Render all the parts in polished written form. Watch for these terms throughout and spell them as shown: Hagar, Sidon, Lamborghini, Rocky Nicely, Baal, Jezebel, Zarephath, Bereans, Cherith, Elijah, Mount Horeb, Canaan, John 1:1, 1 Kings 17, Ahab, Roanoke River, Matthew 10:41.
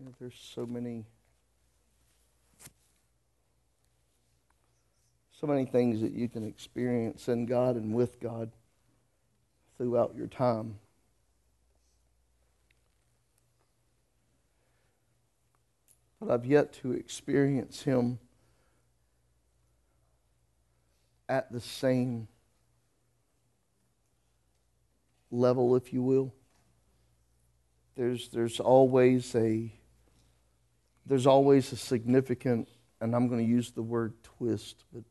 You know, there's so many things that you can experience in God and with God throughout your time. But I've yet to experience Him at the same level, if you will. There's always a significant, and I'm going to use the word twist, but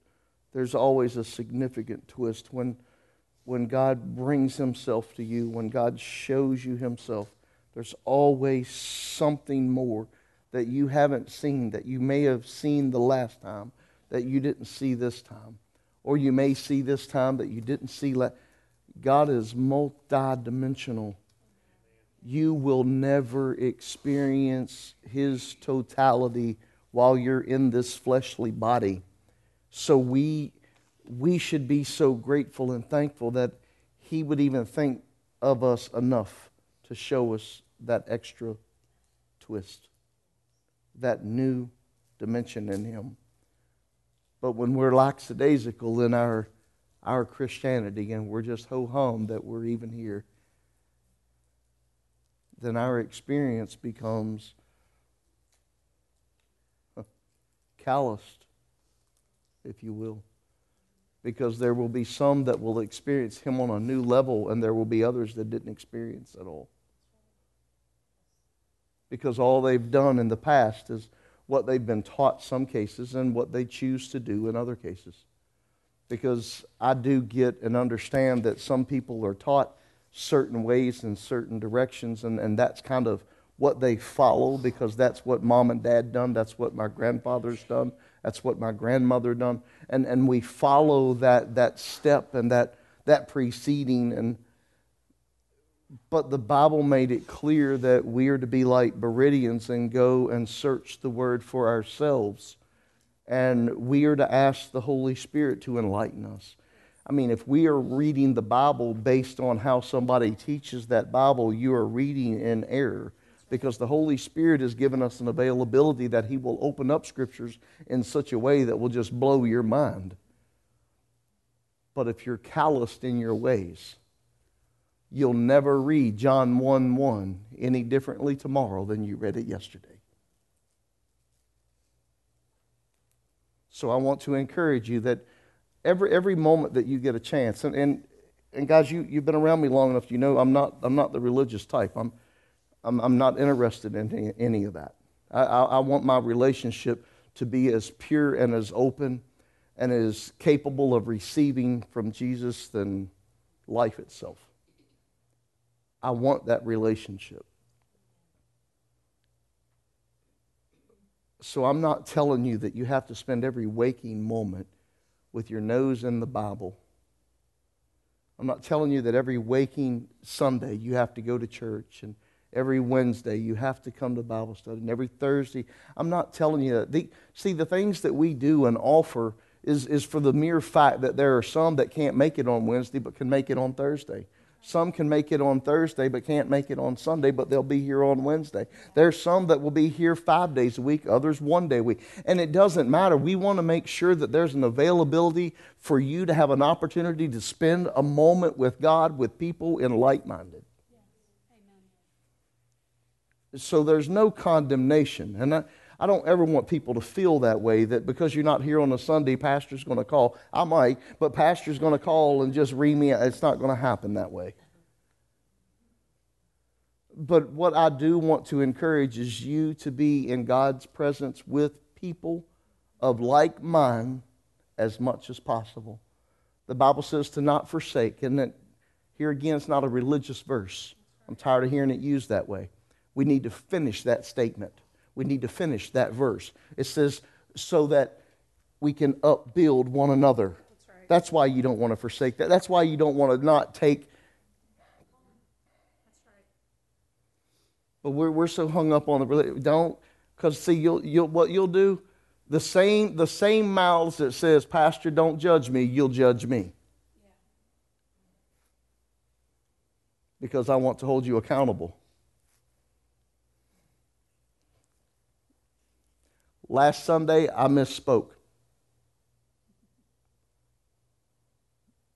there's always a significant twist when God brings Himself to you, when God shows you Himself. There's always something more that you haven't seen, that you may have seen the last time, that you didn't see this time. Or you may see this time that you didn't see last. God is multidimensional. You will never experience His totality while you're in this fleshly body. So we should be so grateful and thankful that He would even think of us enough to show us that extra twist, that new dimension in Him. But when we're lackadaisical in our Christianity and we're just ho-hum that we're even here, then our experience becomes calloused, if you will, because there will be some that will experience Him on a new level and there will be others that didn't experience at all. Because all they've done in the past is what they've been taught some cases and what they choose to do in other cases. Because I do get and understand that some people are taught certain ways and certain directions, and that's kind of what they follow because that's what mom and dad done, that's what my grandfather's done, that's what my grandmother done, and we follow that step and that preceding. And but the Bible made it clear that we are to be like Bereans and go and search the Word for ourselves. And we are to ask the Holy Spirit to enlighten us. I mean, if we are reading the Bible based on how somebody teaches that Bible, you are reading in error. Because the Holy Spirit has given us an availability that He will open up Scriptures in such a way that will just blow your mind. But if you're calloused in your ways, you'll never read John 1:1 any differently tomorrow than you read it yesterday. So I want to encourage you that every moment that you get a chance, and guys, you've been around me long enough, you know I'm not the religious type. I'm not interested in any of that. I want my relationship to be as pure and as open and as capable of receiving from Jesus than life itself. I want that relationship. So I'm not telling you that you have to spend every waking moment with your nose in the Bible. I'm not telling you that every waking Sunday you have to go to church, and every Wednesday you have to come to Bible study, and every Thursday. I'm not telling you that. The things that we do and offer is for the mere fact that there are some that can't make it on Wednesday but can make it on Thursday. Some can make it on Thursday but can't make it on Sunday, but they'll be here on Wednesday. There's some that will be here 5 days a week, others 1 day a week. And it doesn't matter. We want to make sure that there's an availability for you to have an opportunity to spend a moment with God, with people in like-minded. Yes. Amen. So there's no condemnation. And I don't ever want people to feel that way, that because you're not here on a Sunday, pastor's going to call. I might, but pastor's going to call and just read me out. It's not going to happen that way. But what I do want to encourage is you to be in God's presence with people of like mind as much as possible. The Bible says to not forsake, and that here again, it's not a religious verse. I'm tired of hearing it used that way. We need to finish that statement. We need to finish that verse. It says, so that we can upbuild one another. That's right. That's why you don't want to forsake that. That's why you don't want to not take. That's right. But we're so hung up on the don't, because see, you'll what you'll do, the same mouths that says, Pastor, don't judge me, you'll judge me. Yeah. Because I want to hold you accountable. Last Sunday, I misspoke.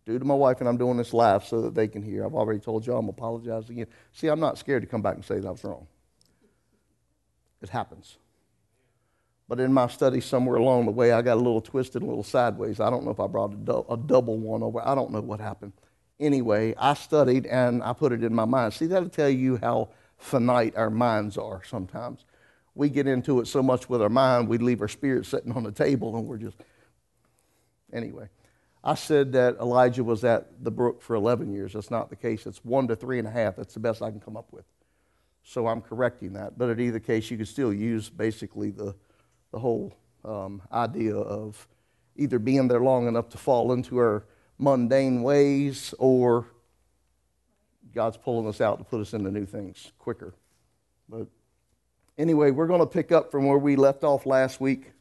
Due to my wife, and I'm doing this live so that they can hear. I've already told you I'm apologizing again. See, I'm not scared to come back and say that I was wrong. It happens. But in my study somewhere along the way, I got a little twisted, a little sideways. I don't know if I brought a double one over. I don't know what happened. Anyway, I studied and I put it in my mind. See, that'll tell you how finite our minds are sometimes. We get into it so much with our mind, we leave our spirit sitting on the table and we're just... Anyway, I said that Elijah was at the brook for 11 years. That's not the case. It's 1 to 3.5. That's the best I can come up with. So I'm correcting that. But in either case, you can still use basically the whole idea of either being there long enough to fall into our mundane ways, or God's pulling us out to put us into new things quicker. But anyway, we're going to pick up from where we left off last week.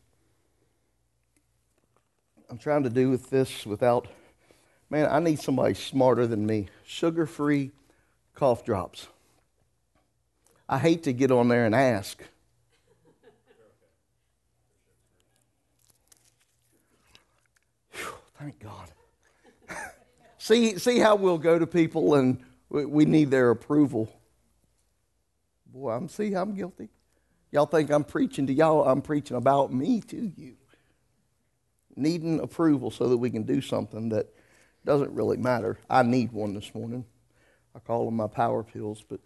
I'm trying to do with this without, man, I need somebody smarter than me. Sugar-free cough drops. I hate to get on there and ask. Thank God. see how we'll go to people and we need their approval. Boy, I'm guilty. Y'all think I'm preaching to y'all. I'm preaching about me to you. Needing approval so that we can do something that doesn't really matter. I need one this morning. I call them my power pills. But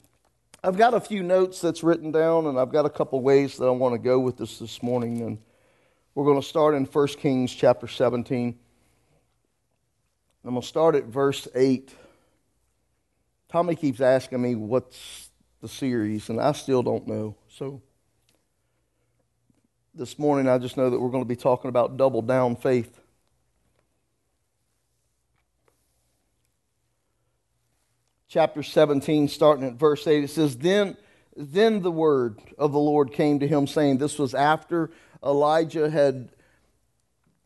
I've got a few notes that's written down, and I've got a couple ways that I want to go with this morning. And we're going to start in 1 Kings chapter 17. I'm going to start at verse 8. Tommy keeps asking me what's the series, and I still don't know. So this morning I just know that we're going to be talking about double down faith. Chapter 17, starting at verse 8, it says, Then the word of the Lord came to him, saying, this was after Elijah had...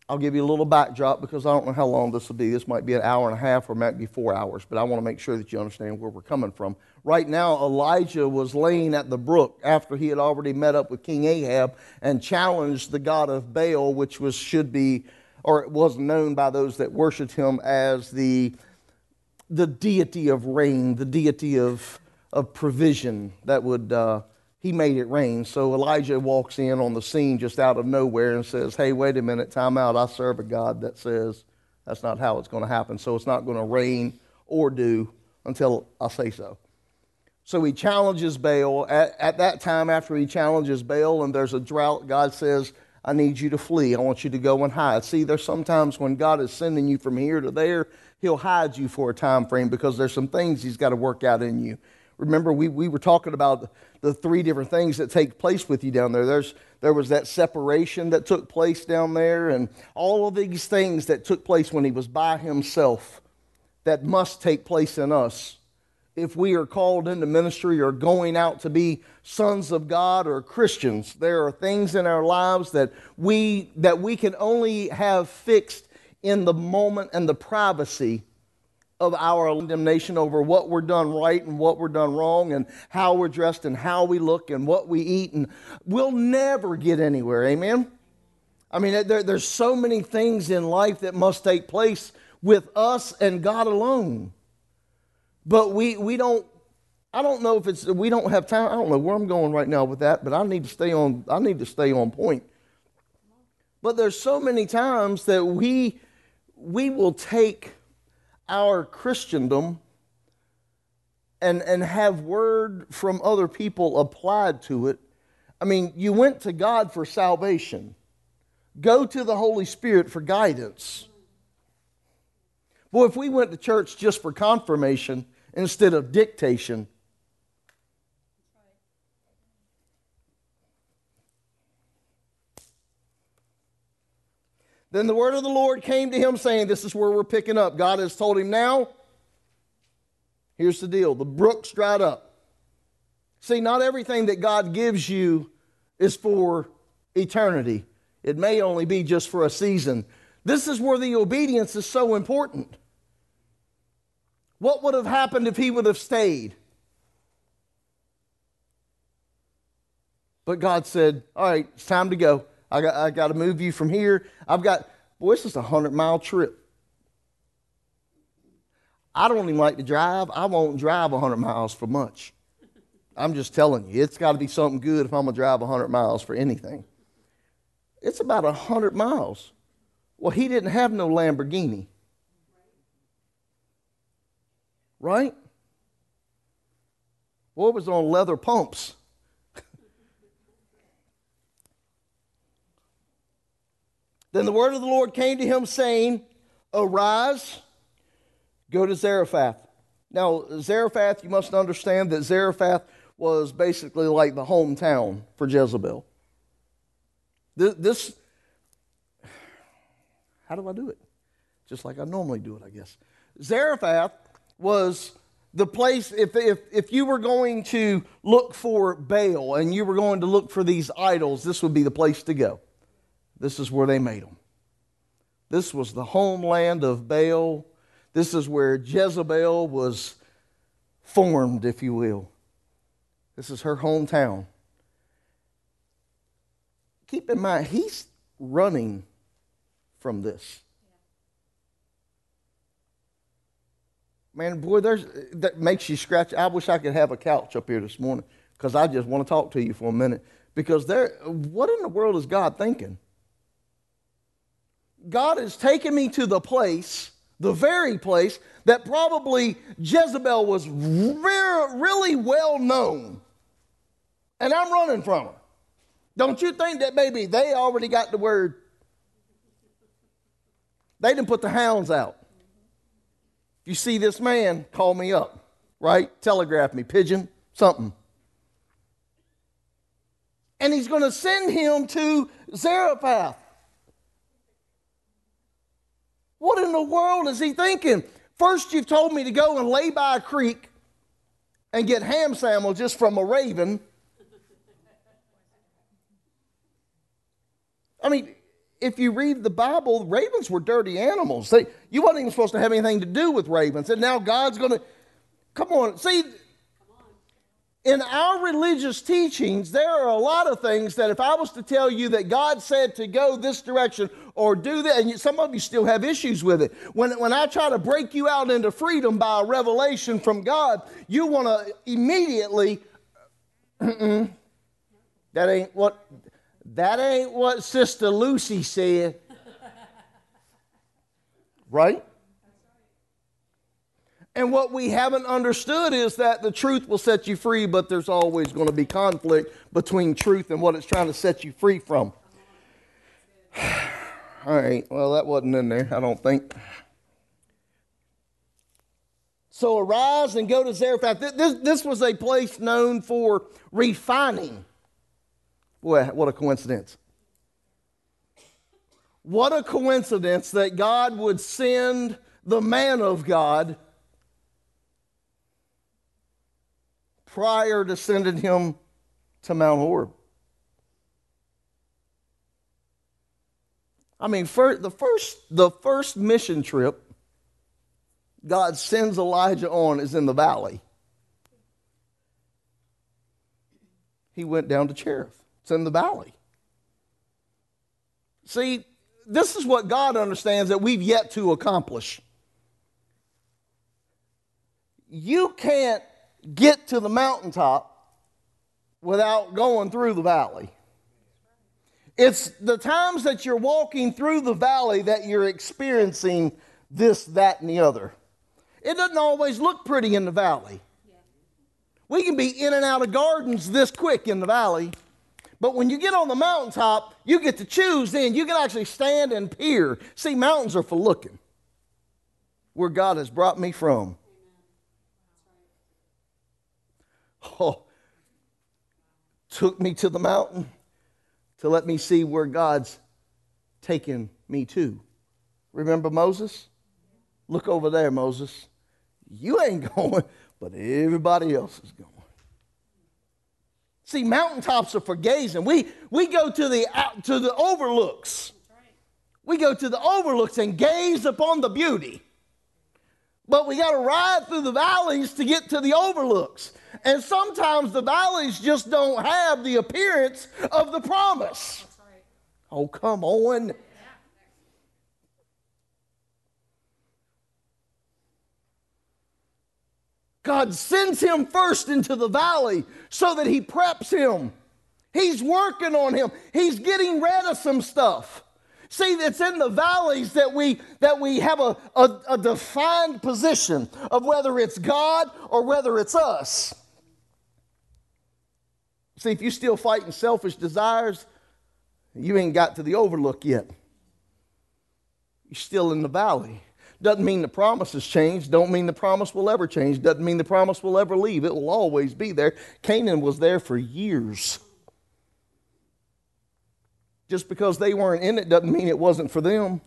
I'll give you a little backdrop because I don't know how long this will be. This might be an hour and a half or it might be 4 hours, but I want to make sure that you understand where we're coming from. Right now, Elijah was laying at the brook after he had already met up with King Ahab and challenged the god of Baal, which was known by those that worshipped him as the deity of rain, the deity of provision that would... He made it rain. So Elijah walks in on the scene just out of nowhere and says, hey, wait a minute, time out. I serve a God that says that's not how it's going to happen. So it's not going to rain or dew until I say so. So he challenges Baal. At that time, after he challenges Baal and there's a drought, God says, I need you to flee. I want you to go and hide. See, there's sometimes when God is sending you from here to there, he'll hide you for a time frame because there's some things he's got to work out in you. Remember, we were talking about the three different things that take place with you down there. There was that separation that took place down there and all of these things that took place when he was by himself that must take place in us. If we are called into ministry or going out to be sons of God or Christians, there are things in our lives that we can only have fixed in the moment and the privacy of our condemnation over what we're done right and what we're done wrong and how we're dressed and how we look and what we eat, and we'll never get anywhere, amen? I mean, there's so many things in life that must take place with us and God alone. But we don't have time. I don't know where I'm going right now with that, but I need to stay on point. But there's so many times that we will take our Christendom and have word from other people applied to it. I mean, you went to God for salvation. Go to the Holy Spirit for guidance. Boy, if we went to church just for confirmation instead of dictation, then the word of the Lord came to him saying, this is where we're picking up. God has told him now, here's the deal. The brook's dried up. See, not everything that God gives you is for eternity. It may only be just for a season. This is where the obedience is so important. What would have happened if he would have stayed? But God said, all right, it's time to go. I got to move you from here. Boy, it's just a 100-mile trip. I don't even like to drive. I won't drive 100 miles for much. I'm just telling you, it's got to be something good if I'm going to drive 100 miles for anything. It's about 100 miles. Well, he didn't have no Lamborghini. Right? Boy, it was on leather pumps. Then the word of the Lord came to him, saying, "Arise, go to Zarephath." Now, Zarephath, you must understand that Zarephath was basically like the hometown for Jezebel. This, how do I do it? Just like I normally do it, I guess. Zarephath was the place, if you were going to look for Baal and you were going to look for these idols, this would be the place to go. This is where they made them. This was the homeland of Baal. This is where Jezebel was formed, if you will. This is her hometown. Keep in mind, he's running from this. Man, boy, that makes you scratch. I wish I could have a couch up here this morning because I just want to talk to you for a minute. Because what in the world is God thinking? God has taken me to the place, the very place, that probably Jezebel was really well known. And I'm running from her. Don't you think that maybe they already got the word? They didn't put the hounds out. If you see this man, call me up, right? Telegraph me, pigeon, something. And he's going to send him to Zarephath. What in the world is he thinking? First, you've told me to go and lay by a creek and get ham sandwiches from a raven. I mean, if you read the Bible, ravens were dirty animals. You weren't even supposed to have anything to do with ravens. And now God's going to... Come on. See, in our religious teachings, there are a lot of things that if I was to tell you that God said to go this direction... or do that, and some of you still have issues with it. When I try to break you out into freedom by a revelation from God, you want to immediately, that ain't what Sister Lucy said. Right? And what we haven't understood is that the truth will set you free, but there's always going to be conflict between truth and what it's trying to set you free from. All right, well, that wasn't in there, I don't think. So arise and go to Zarephath. This was a place known for refining. Boy, what a coincidence. What a coincidence that God would send the man of God prior to sending him to Mount Horeb. I mean, the first mission trip God sends Elijah on is in the valley. He went down to Cherith. It's in the valley. See, this is what God understands that we've yet to accomplish. You can't get to the mountaintop without going through the valley. It's the times that you're walking through the valley that you're experiencing this, that, and the other. It doesn't always look pretty in the valley. Yeah. We can be in and out of gardens this quick in the valley. But when you get on the mountaintop, you get to choose then. You can actually stand and peer. See, mountains are for looking. Where God has brought me from. Oh, took me to the mountain to let me see where God's taken me to. Remember Moses? Look over there, Moses. You ain't going, but everybody else is going. See, mountaintops are for gazing. We go to the overlooks. We go to the overlooks and gaze upon the beauty. But we got to ride through the valleys to get to the overlooks. And sometimes the valleys just don't have the appearance of the promise. That's right. Oh, come on. God sends him first into the valley so that he preps him. He's working on him. He's getting rid of some stuff. See, it's in the valleys that we have a defined position of whether it's God or whether it's us. See, if you're still fighting selfish desires, you ain't got to the overlook yet. You're still in the valley. Doesn't mean the promise has changed. Don't mean the promise will ever change. Doesn't mean the promise will ever leave. It will always be there. Canaan was there for years. Just because they weren't in it doesn't mean it wasn't for them.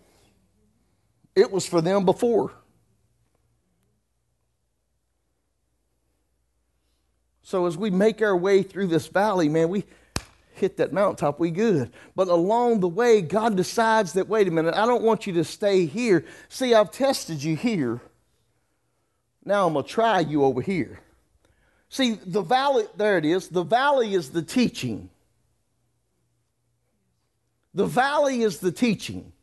It was for them before. So as we make our way through this valley, man, we hit that mountaintop, we good. But along the way, God decides that, wait a minute, I don't want you to stay here. See, I've tested you here. Now I'm going to try you over here. See, the valley, there it is. The valley is the teaching. The valley is the teaching.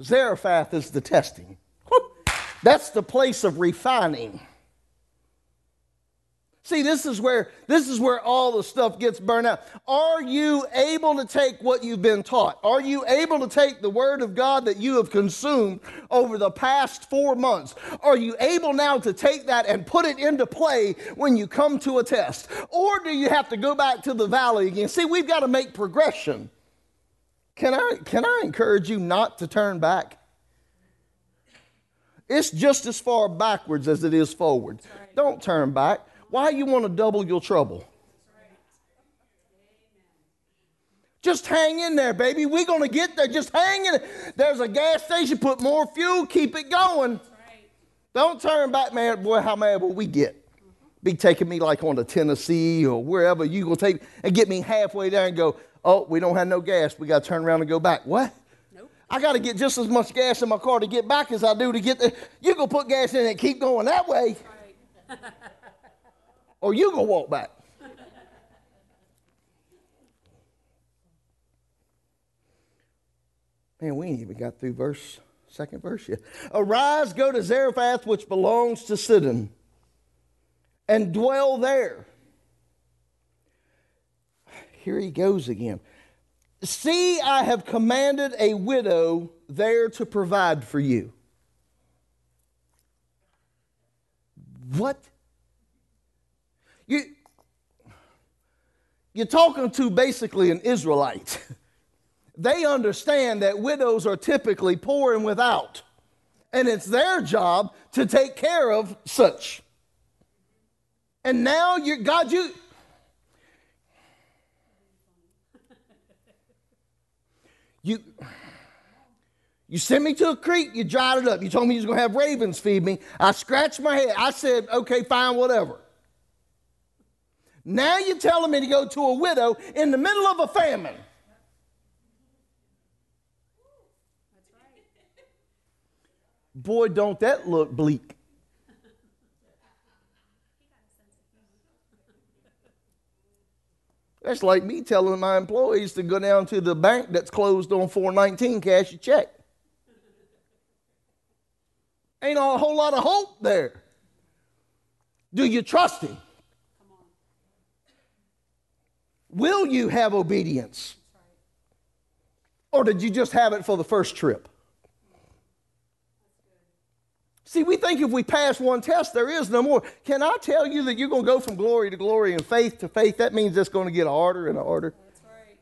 Zarephath is the testing. That's the place of refining. See, this is where all the stuff gets burned out. Are you able to take what you've been taught? Are you able to take the Word of God that you have consumed over the past 4 months? Are you able now to take that and put it into play when you come to a test? Or do you have to go back to the valley again? See, we've got to make progression. Can I encourage you not to turn back? It's just as far backwards as it is forward. Don't turn back. Why you want to double your trouble? Just hang in there, baby. We're going to get there. Just hang in there. There's a gas station. Put more fuel. Keep it going. Don't turn back, man. Boy, how mad will we get? Be taking me like on to Tennessee or wherever you going to take me and get me halfway there and go, oh, we don't have no gas. We got to turn around and go back. What? Nope. I got to get just as much gas in my car to get back as I do to get there. You go put gas in and keep going that way. Right. Or you go walk back. Man, we ain't even got through second verse yet. Arise, go to Zarephath, which belongs to Sidon, and dwell there. Here he goes again. See, I have commanded a widow there to provide for you. What? You're talking to basically an Israelite. They understand that widows are typically poor and without. And it's their job to take care of such. And now you're, God, you... You sent me to a creek, you dried it up. You told me you was going to have ravens feed me. I scratched my head. I said, okay, fine, whatever. Now you're telling me to go to a widow in the middle of a famine. That's right. Boy, don't that look bleak. That's like me telling my employees to go down to the bank that's closed on 4/19, cash a check. Ain't a whole lot of hope there. Do you trust him? Will you have obedience? Or did you just have it for the first trip? See, we think if we pass one test, there is no more. Can I tell you that you're going to go from glory to glory and faith to faith? That means it's going to get harder and harder. That's right.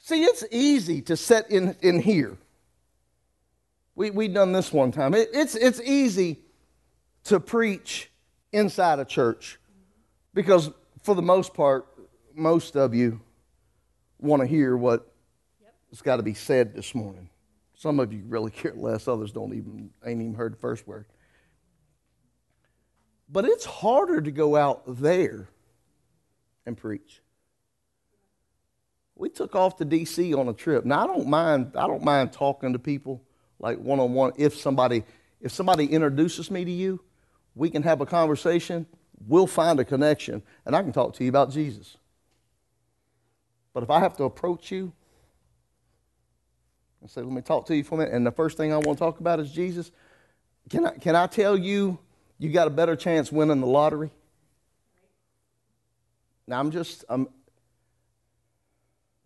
See, it's easy to set in here. We done this one time. It's easy to preach inside a church because for the most part, most of you want to hear what it's got to be said this morning. Some of you really care less. Others ain't even heard the first word. But it's harder to go out there and preach. We took off to D.C. on a trip. Now I don't mind talking to people like one-on-one. If somebody introduces me to you, we can have a conversation. we'll find a connection, and I can talk to you about Jesus. But if I have to approach you and say, let me talk to you for a minute, and the first thing I want to talk about is Jesus, can I tell you, you got a better chance winning the lottery? Now, this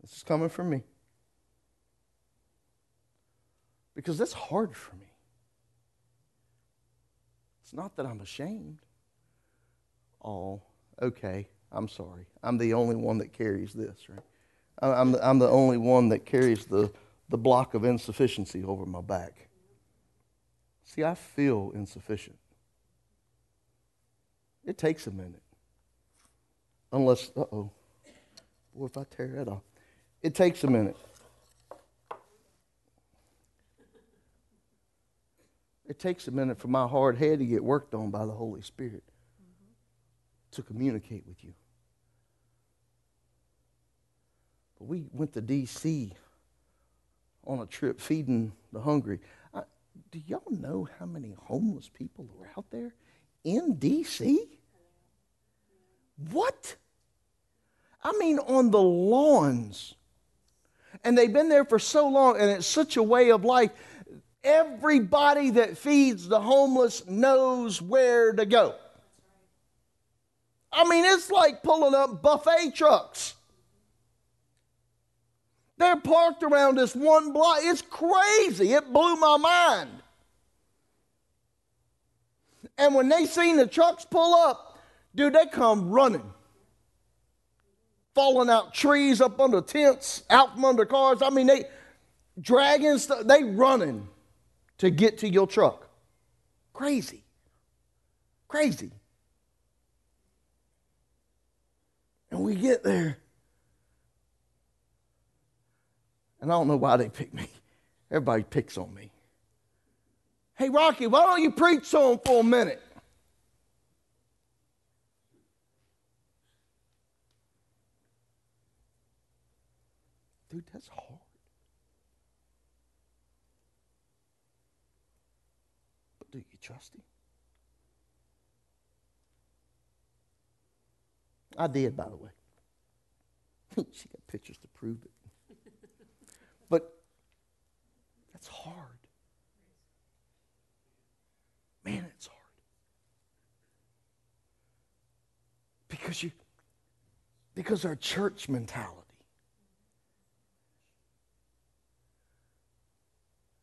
is coming from me. Because that's hard for me. It's not that I'm ashamed. Oh, okay, I'm sorry. I'm the only one that carries this, right? I'm the only one that carries the block of insufficiency over my back. See, I feel insufficient. It takes a minute. Unless, boy, if I tear that off. It takes a minute. It takes a minute for my hard head to get worked on by the Holy Spirit to communicate with you. But we went to D.C. on a trip feeding the hungry. Do y'all know how many homeless people are out there in D.C.? What? I mean, on the lawns. And they've been there for so long, and it's such a way of life. Everybody that feeds the homeless knows where to go. I mean, it's like pulling up buffet trucks. They're parked around this one block. It's crazy. It blew my mind. And when they seen the trucks pull up, dude, they come running. Falling out trees, up under tents, out from under cars. I mean, they running to get to your truck. Crazy. Crazy. And we get there. And I don't know why they pick me. Everybody picks on me. Hey, Rocky, why don't you preach to them for a minute? Dude, that's hard. But do you trust him? I did, by the way. She got pictures to prove it. But that's hard. Man, it's hard. Because our church mentality.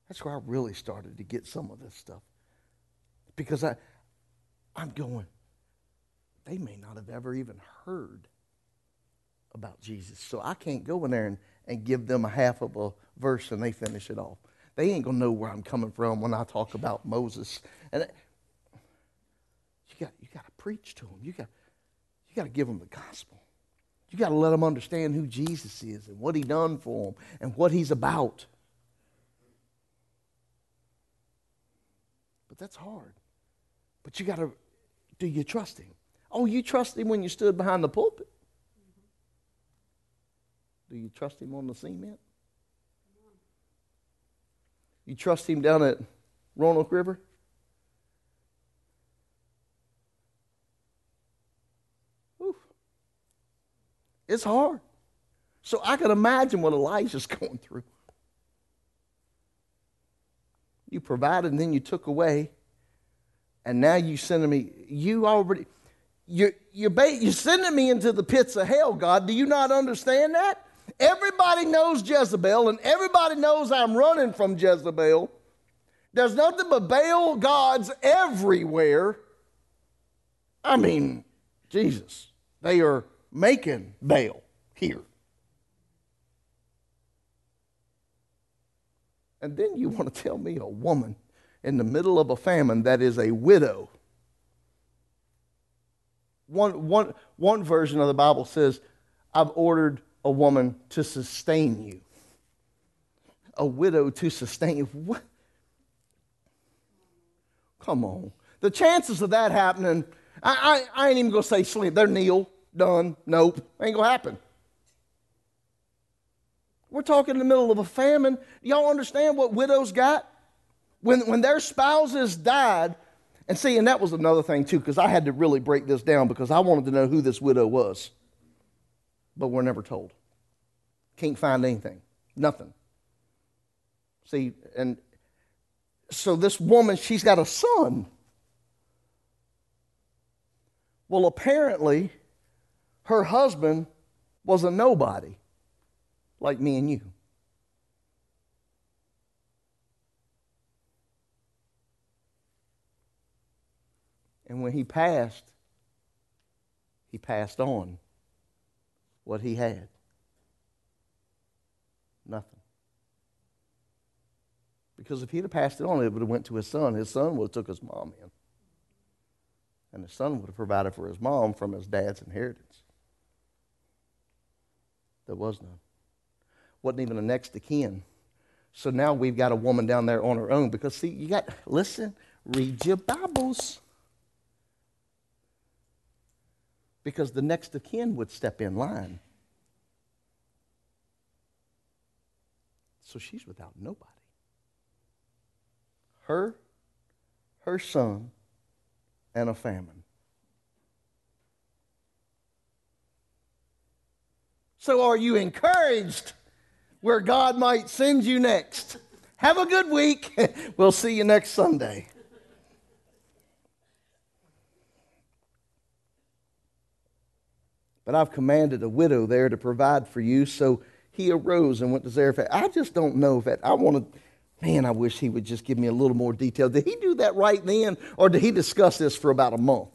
That's where I really started to get some of this stuff. Because I'm going, they may not have ever even heard about Jesus. So I can't go in there and give them a half of a verse and they finish it off. They ain't going to know where I'm coming from when I talk about Moses. And you got to preach to them. You got to give them the gospel. You got to let them understand who Jesus is and what he done for them and what he's about. But that's hard. But you got to, do you trust him? Oh, you trust him when you stood behind the pulpit? Do you trust him on the cement? You trust him down at Roanoke River? Oof. It's hard. So I can imagine what Elijah's going through. You provided and then you took away, and now you sending me, you're sending me into the pits of hell, God. Do you not understand that? Everybody knows Jezebel, and everybody knows I'm running from Jezebel. There's nothing but Baal gods everywhere. I mean, Jesus, they are making Baal here. And then you want to tell me a woman in the middle of a famine that is a widow. One version of the Bible says, I've ordered a woman to sustain you. A widow to sustain you. What? Come on. The chances of that happening, I ain't even going to say sleep. They're kneel, done, nope. Ain't going to happen. We're talking in the middle of a famine. Y'all understand what widows got? When their spouses died, And see, and that was another thing too, because I had to really break this down because I wanted to know who this widow was. But we're never told. Can't find anything. Nothing. See, and so this woman, she's got a son. Well, apparently, her husband was a nobody, like me and you. And when he passed on what he had. Nothing. Because if he'd have passed it on, it would have went to his son. His son would have took his mom in. And his son would have provided for his mom from his dad's inheritance. There was none. Wasn't even a next of kin. So now we've got a woman down there on her own. Because see, you got, listen, read your Bibles. Because the next of kin would step in line. So she's without nobody. Her son, and a famine. So are you encouraged where God might send you next? Have a good week. We'll see you next Sunday. But I've commanded a widow there to provide for you. So he arose and went to Zarephath. I just don't know if that, I wish he would just give me a little more detail. Did he do that right then, or did he discuss this for about a month?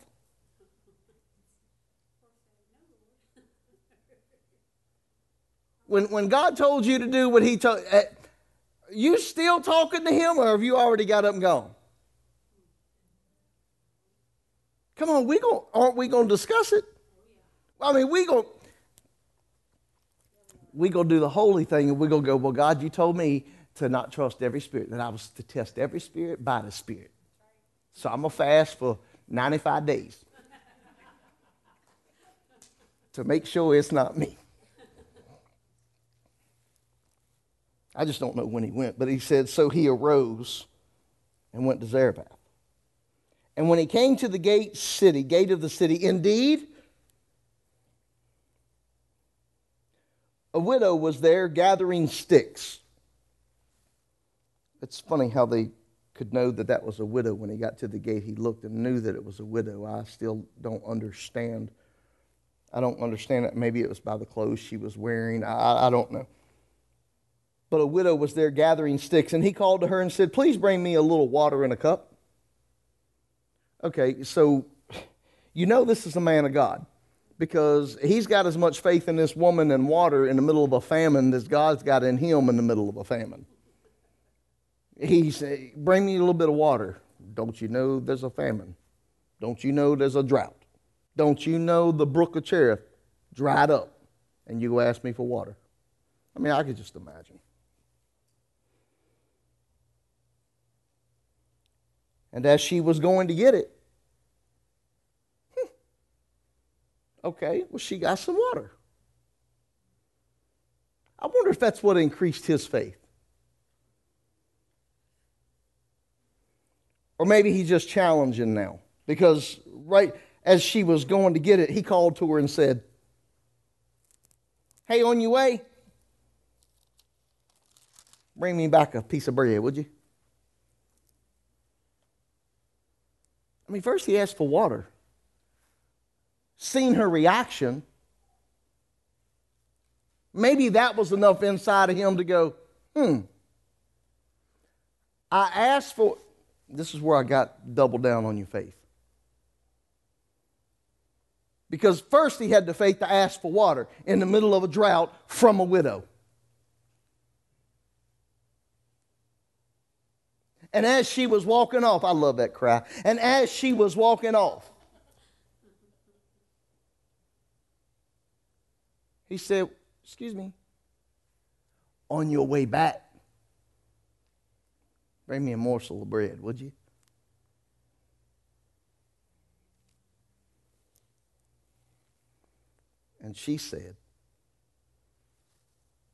When God told you to do what he told, you still talking to him, or have you already got up and gone? Come on, aren't we going to discuss it? I mean, we're going to do the holy thing, and we're going to go, well, God, you told me to not trust every spirit, that I was to test every spirit by the Spirit. So I'm going to fast for 95 days to make sure it's not me. I just don't know when he went, but he said, so he arose and went to Zarephath. And when he came to the gate of the city, indeed, a widow was there gathering sticks. It's funny how they could know that that was a widow. When he got to the gate, he looked and knew that it was a widow. I still don't understand. I don't understand it. Maybe it was by the clothes she was wearing. I don't know. But a widow was there gathering sticks, and he called to her and said, please bring me a little water in a cup. Okay, so you know this is a man of God, because he's got as much faith in this woman and water in the middle of a famine as God's got in him in the middle of a famine. He said, bring me a little bit of water. Don't you know there's a famine? Don't you know there's a drought? Don't you know the brook of Cherith dried up? And you ask me for water. I mean, I could just imagine. And as she was going to get it, okay, well, she got some water. I wonder if that's what increased his faith. Or maybe he's just challenging now. Because right as she was going to get it, he called to her and said, hey, on your way, bring me back a piece of bread, would you? I mean, first he asked for water. Seen her reaction. Maybe that was enough inside of him to go, I asked for... This is where I got double down on your faith. Because first he had the faith to ask for water in the middle of a drought from a widow. And as she was walking off, I love that cry. And as she was walking off, he said, excuse me, on your way back, bring me a morsel of bread, would you? And she said,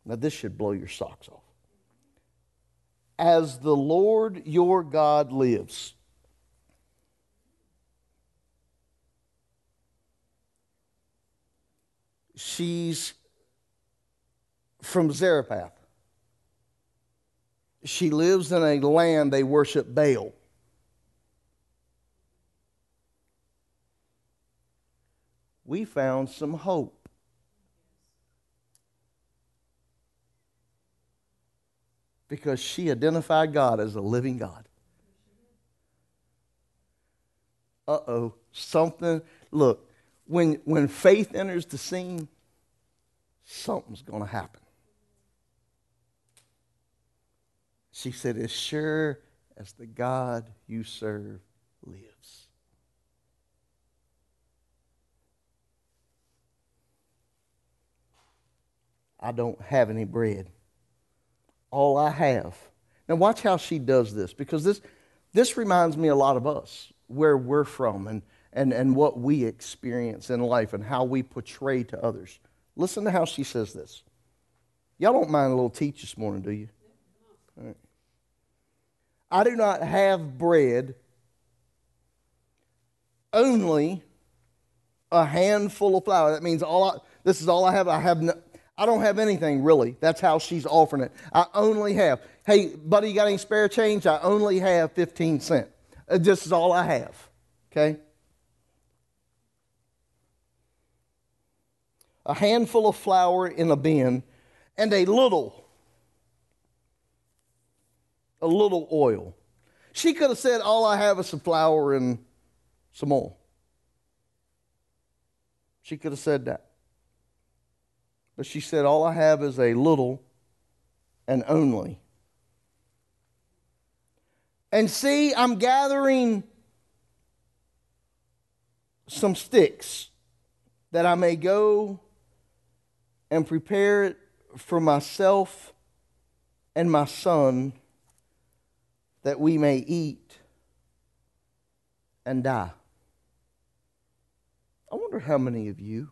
now this should blow your socks off. As the Lord your God lives, She's from Zarephath. She lives in a land they worship Baal. We found some hope. Because she identified God as a living God. Uh-oh, something. Look, when faith enters the scene, something's going to happen. She said, as sure as the God you serve lives. I don't have any bread. All I have. Now watch how she does this, because this reminds me a lot of us, where we're from and what we experience in life and how we portray to others. Listen to how she says this. Y'all don't mind a little teach this morning, do you? All right. I do not have bread, only a handful of flour. That means this is all I have. I don't have anything, really. That's how she's offering it. I only have. Hey, buddy, you got any spare change? I only have 15 cents. This is all I have, okay? A handful of flour in a bin, and a little oil. She could have said, all I have is some flour and some oil. She could have said that. But she said, all I have is a little and only. And see, I'm gathering some sticks that I may go and prepare it for myself and my son, that we may eat and die. I wonder how many of you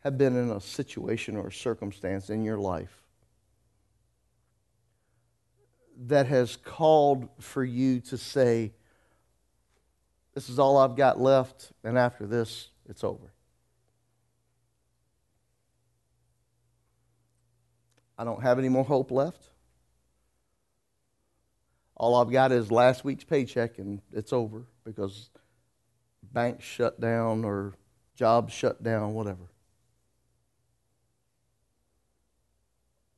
have been in a situation or a circumstance in your life that has called for you to say, this is all I've got left, and after this, it's over. I don't have any more hope left. All I've got is last week's paycheck, and it's over because banks shut down or jobs shut down, whatever.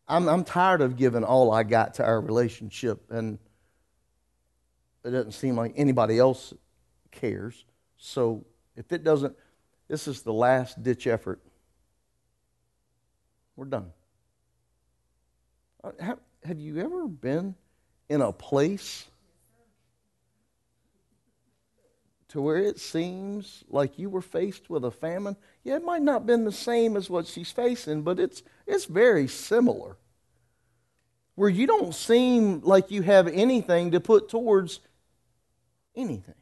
I'm tired of giving all I got to our relationship, and it doesn't seem like anybody else cares. So if it doesn't, this is the last ditch effort. We're done. Have you ever been in a place to where it seems like you were faced with a famine? Yeah, it might not have been the same as what she's facing, but it's very similar. Where you don't seem like you have anything to put towards anything.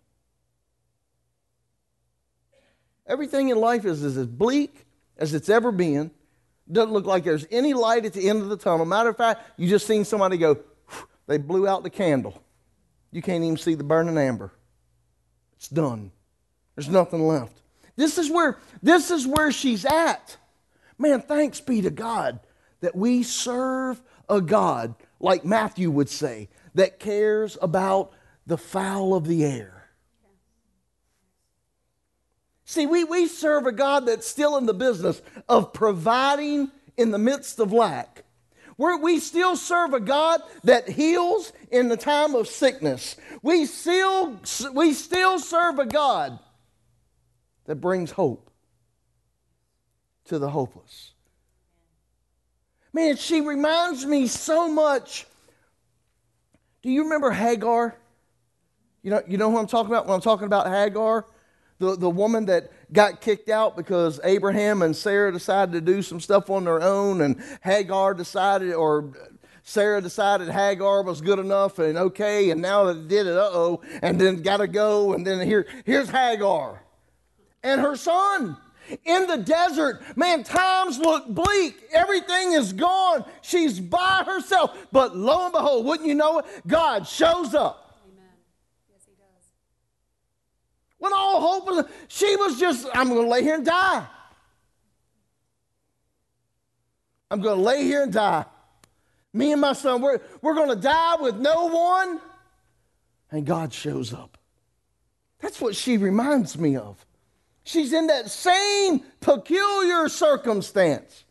Everything in life is as bleak as it's ever been. Doesn't look like there's any light at the end of the tunnel. Matter of fact, you just seen somebody go, they blew out the candle. You can't even see the burning amber. It's done. There's nothing left. This is where she's at. Man, thanks be to God that we serve a God, like Matthew would say, that cares about the fowl of the air. See, we serve a God that's still in the business of providing in the midst of lack. We still serve a God that heals in the time of sickness. We still serve a God that brings hope to the hopeless. Man, she reminds me so much. Do you remember Hagar? You know who I'm talking about when I'm talking about Hagar? The woman that got kicked out because Abraham and Sarah decided to do some stuff on their own, and Sarah decided Hagar was good enough and okay, and now they did it, and then got to go, and then here's Hagar and her son in the desert. Man, times look bleak. Everything is gone. She's by herself, but lo and behold, wouldn't you know it, God shows up. When all hope was, she was just, I'm going to lay here and die. I'm going to lay here and die. Me and my son, we're going to die with no one. And God shows up. That's what she reminds me of. She's in that same peculiar circumstance.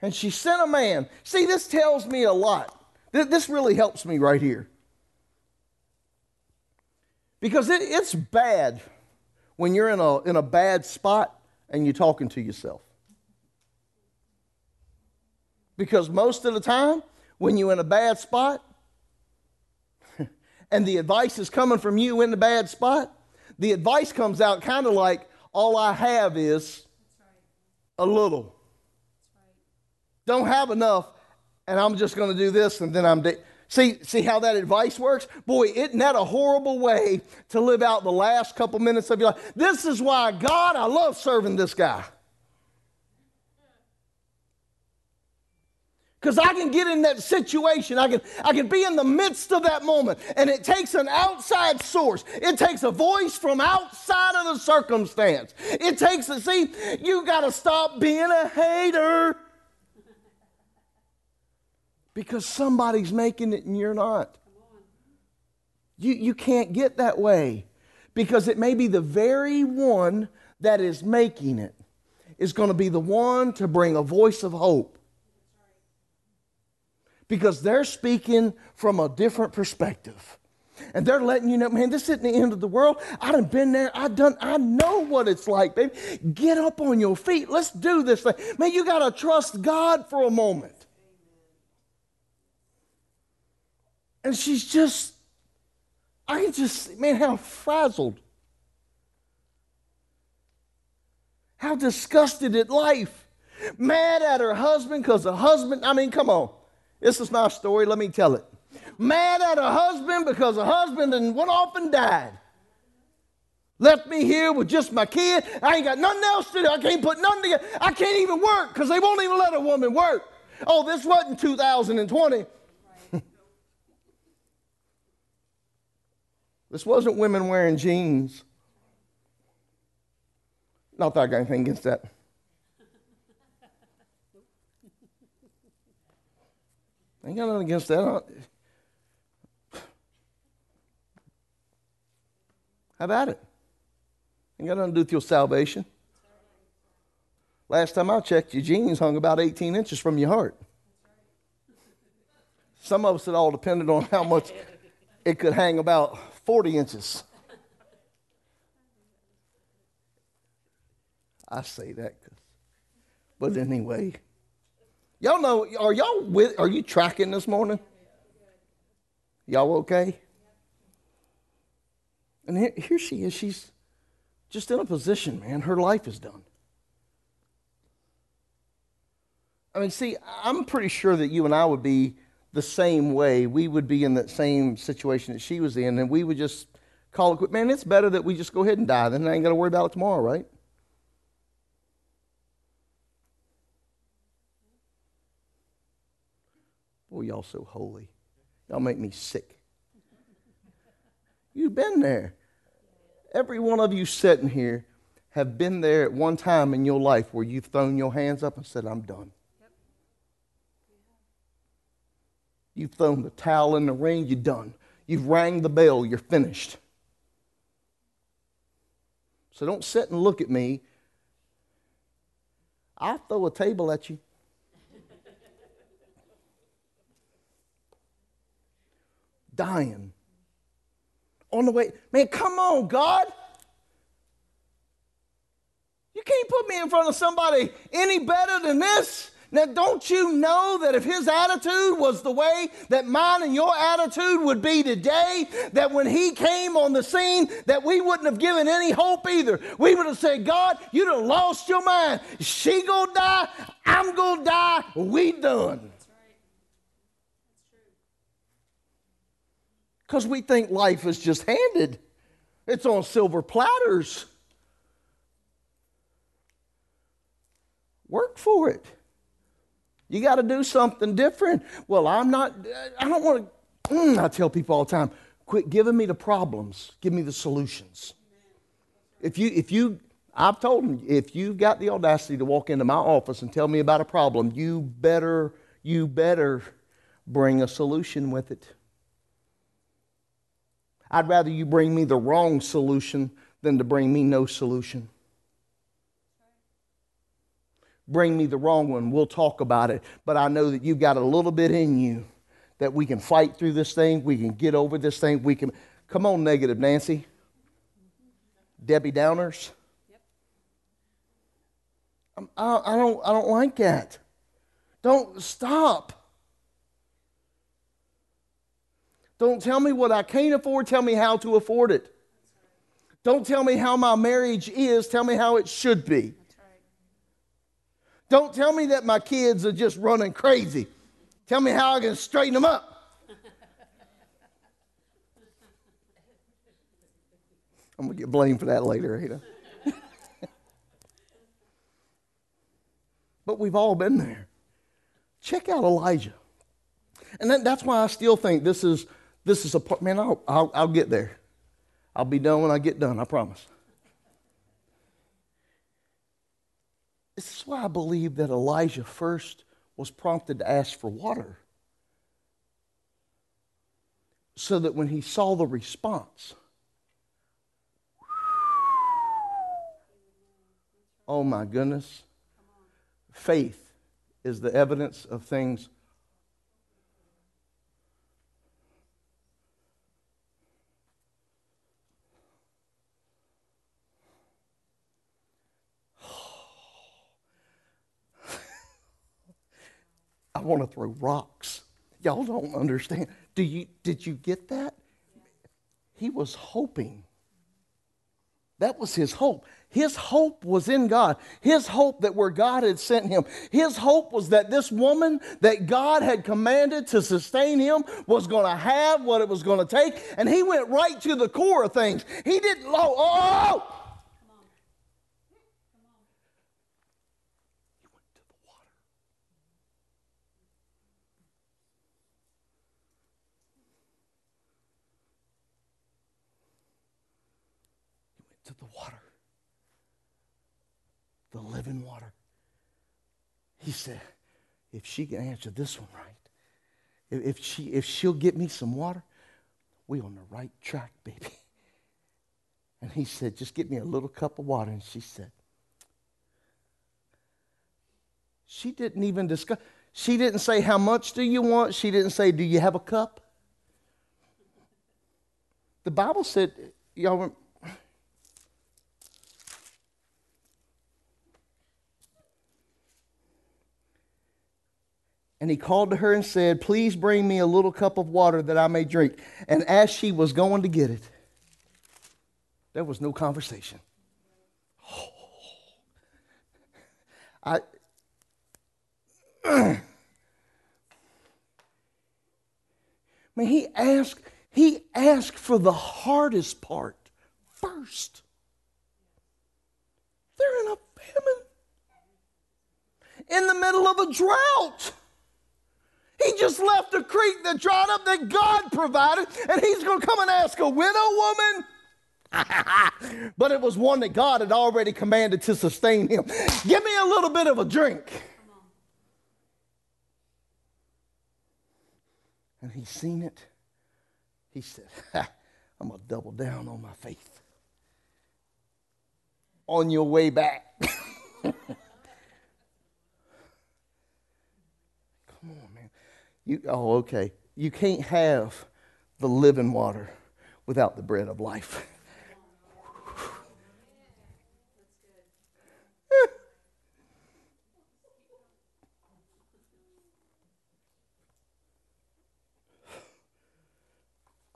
And she sent a man. See, this tells me a lot. This really helps me right here. Because it's bad when you're in a bad spot and you're talking to yourself. Because most of the time, when you're in a bad spot, and the advice is coming from you in the bad spot, the advice comes out kind of like, all I have is a little. Don't have enough, and I'm just going to do this, and then I'm... See how that advice works? Boy, isn't that a horrible way to live out the last couple minutes of your life? This is why, God, I love serving this guy. Because I can get in that situation. I can be in the midst of that moment. And it takes an outside source. It takes a voice from outside of the circumstance. It takes a, see, you got to stop being a hater. Because somebody's making it and you're not. You can't get that way. Because it may be the very one that is making it is going to be the one to bring a voice of hope. Because they're speaking from a different perspective. And they're letting you know, man, this isn't the end of the world. I done been there. I know what it's like, baby. Get up on your feet. Let's do this thing. Man, you got to trust God for a moment. And she's just, I can just, man, how frazzled. How disgusted at life. Mad at her husband because the husband, I mean, come on. This is my story. Let me tell it. Mad at her husband because her husband went off and died. Left me here with just my kid. I ain't got nothing else to do. I can't put nothing together. I can't even work because they won't even let a woman work. Oh, this wasn't 2020. This wasn't women wearing jeans. Not that I got anything against that. I ain't got nothing against that. How about it? Ain't got nothing to do with your salvation. Last time I checked, your jeans hung about 18 inches from your heart. Some of us, it all depended on how much it could hang, about 40 inches. I say that, but anyway. Y'all know, are you tracking this morning? Y'all okay? And here she is. She's just in a position, man. Her life is done. I mean, see, I'm pretty sure that you and I would be the same way. We would be in that same situation that she was in, and we would just call it quit. Man, it's better that we just go ahead and die. Then I ain't got to worry about it tomorrow, right? Oh, y'all so holy. Y'all make me sick. You've been there. Every one of you sitting here have been there at one time in your life where you've thrown your hands up and said, I'm done. Yep. You've thrown the towel in the ring, you're done. You've rang the bell, you're finished. So don't sit and look at me. I'll throw a table at you. Dying on the way, man, come on, God. You can't put me in front of somebody any better than this. Now, don't you know that if his attitude was the way that mine and your attitude would be today, that when he came on the scene, that we wouldn't have given any hope either. We would have said, God, you done lost your mind. She gonna die, I'm gonna die, we done. Because we think life is just handed. It's on silver platters. Work for it. You got to do something different. Well, I don't want to, I tell people all the time, quit giving me the problems, give me the solutions. If you, I've told them, if you've got the audacity to walk into my office and tell me about a problem, you better bring a solution with it. I'd rather you bring me the wrong solution than to bring me no solution. Bring me the wrong one. We'll talk about it. But I know that you've got a little bit in you that we can fight through this thing. We can get over this thing. We can. Come on, negative Nancy. Debbie Downers. I don't like that. Don't stop. Don't tell me what I can't afford. Tell me how to afford it. Don't tell me how my marriage is. Tell me how it should be. Don't tell me that my kids are just running crazy. Tell me how I can straighten them up. I'm going to get blamed for that later, you know. But we've all been there. Check out Elijah. And that's why I still think this is a part. Man, I'll get there. I'll be done when I get done, I promise. This is why I believe that Elijah first was prompted to ask for water, so that when he saw the response, oh my goodness. Faith is the evidence of things. I want to throw rocks. Y'all don't understand. Did you get that? He was hoping. That was his hope. His hope was in God. His hope that where God had sent him. His hope was that this woman that God had commanded to sustain him was going to have what it was going to take. And he went right to the core of things. He didn't, he went to the water. He went to the water. The living water. He said, if she can answer this one right, if she'll get me some water, we on the right track, baby. And he said, just get me a little cup of water. And she said, she didn't even discuss. She didn't say, how much do you want? She didn't say, do you have a cup? The Bible said, y'all remember, and he called to her and said, please bring me a little cup of water that I may drink. And as she was going to get it, there was no conversation. Oh. Man, he asked for the hardest part first. They're in a famine. In the middle of a drought. He just left a creek that dried up that God provided, and he's going to come and ask a widow woman? But it was one that God had already commanded to sustain him. Give me a little bit of a drink. And he seen it. He said, I'm going to double down on my faith. On your way back. Okay. You can't have the living water without the bread of life.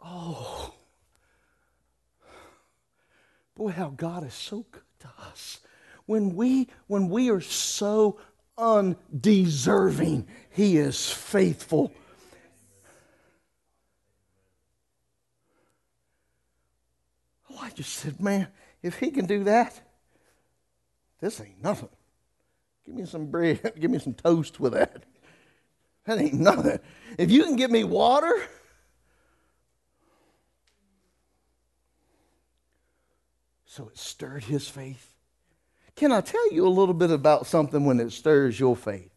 Oh. Boy, how God is so good to us. When we are so undeserving, he is faithful. Elijah said, man, if he can do that, this ain't nothing. Give me some bread. Give me some toast with that. That ain't nothing. If you can give me water. So it stirred his faith. Can I tell you a little bit about something when it stirs your faith?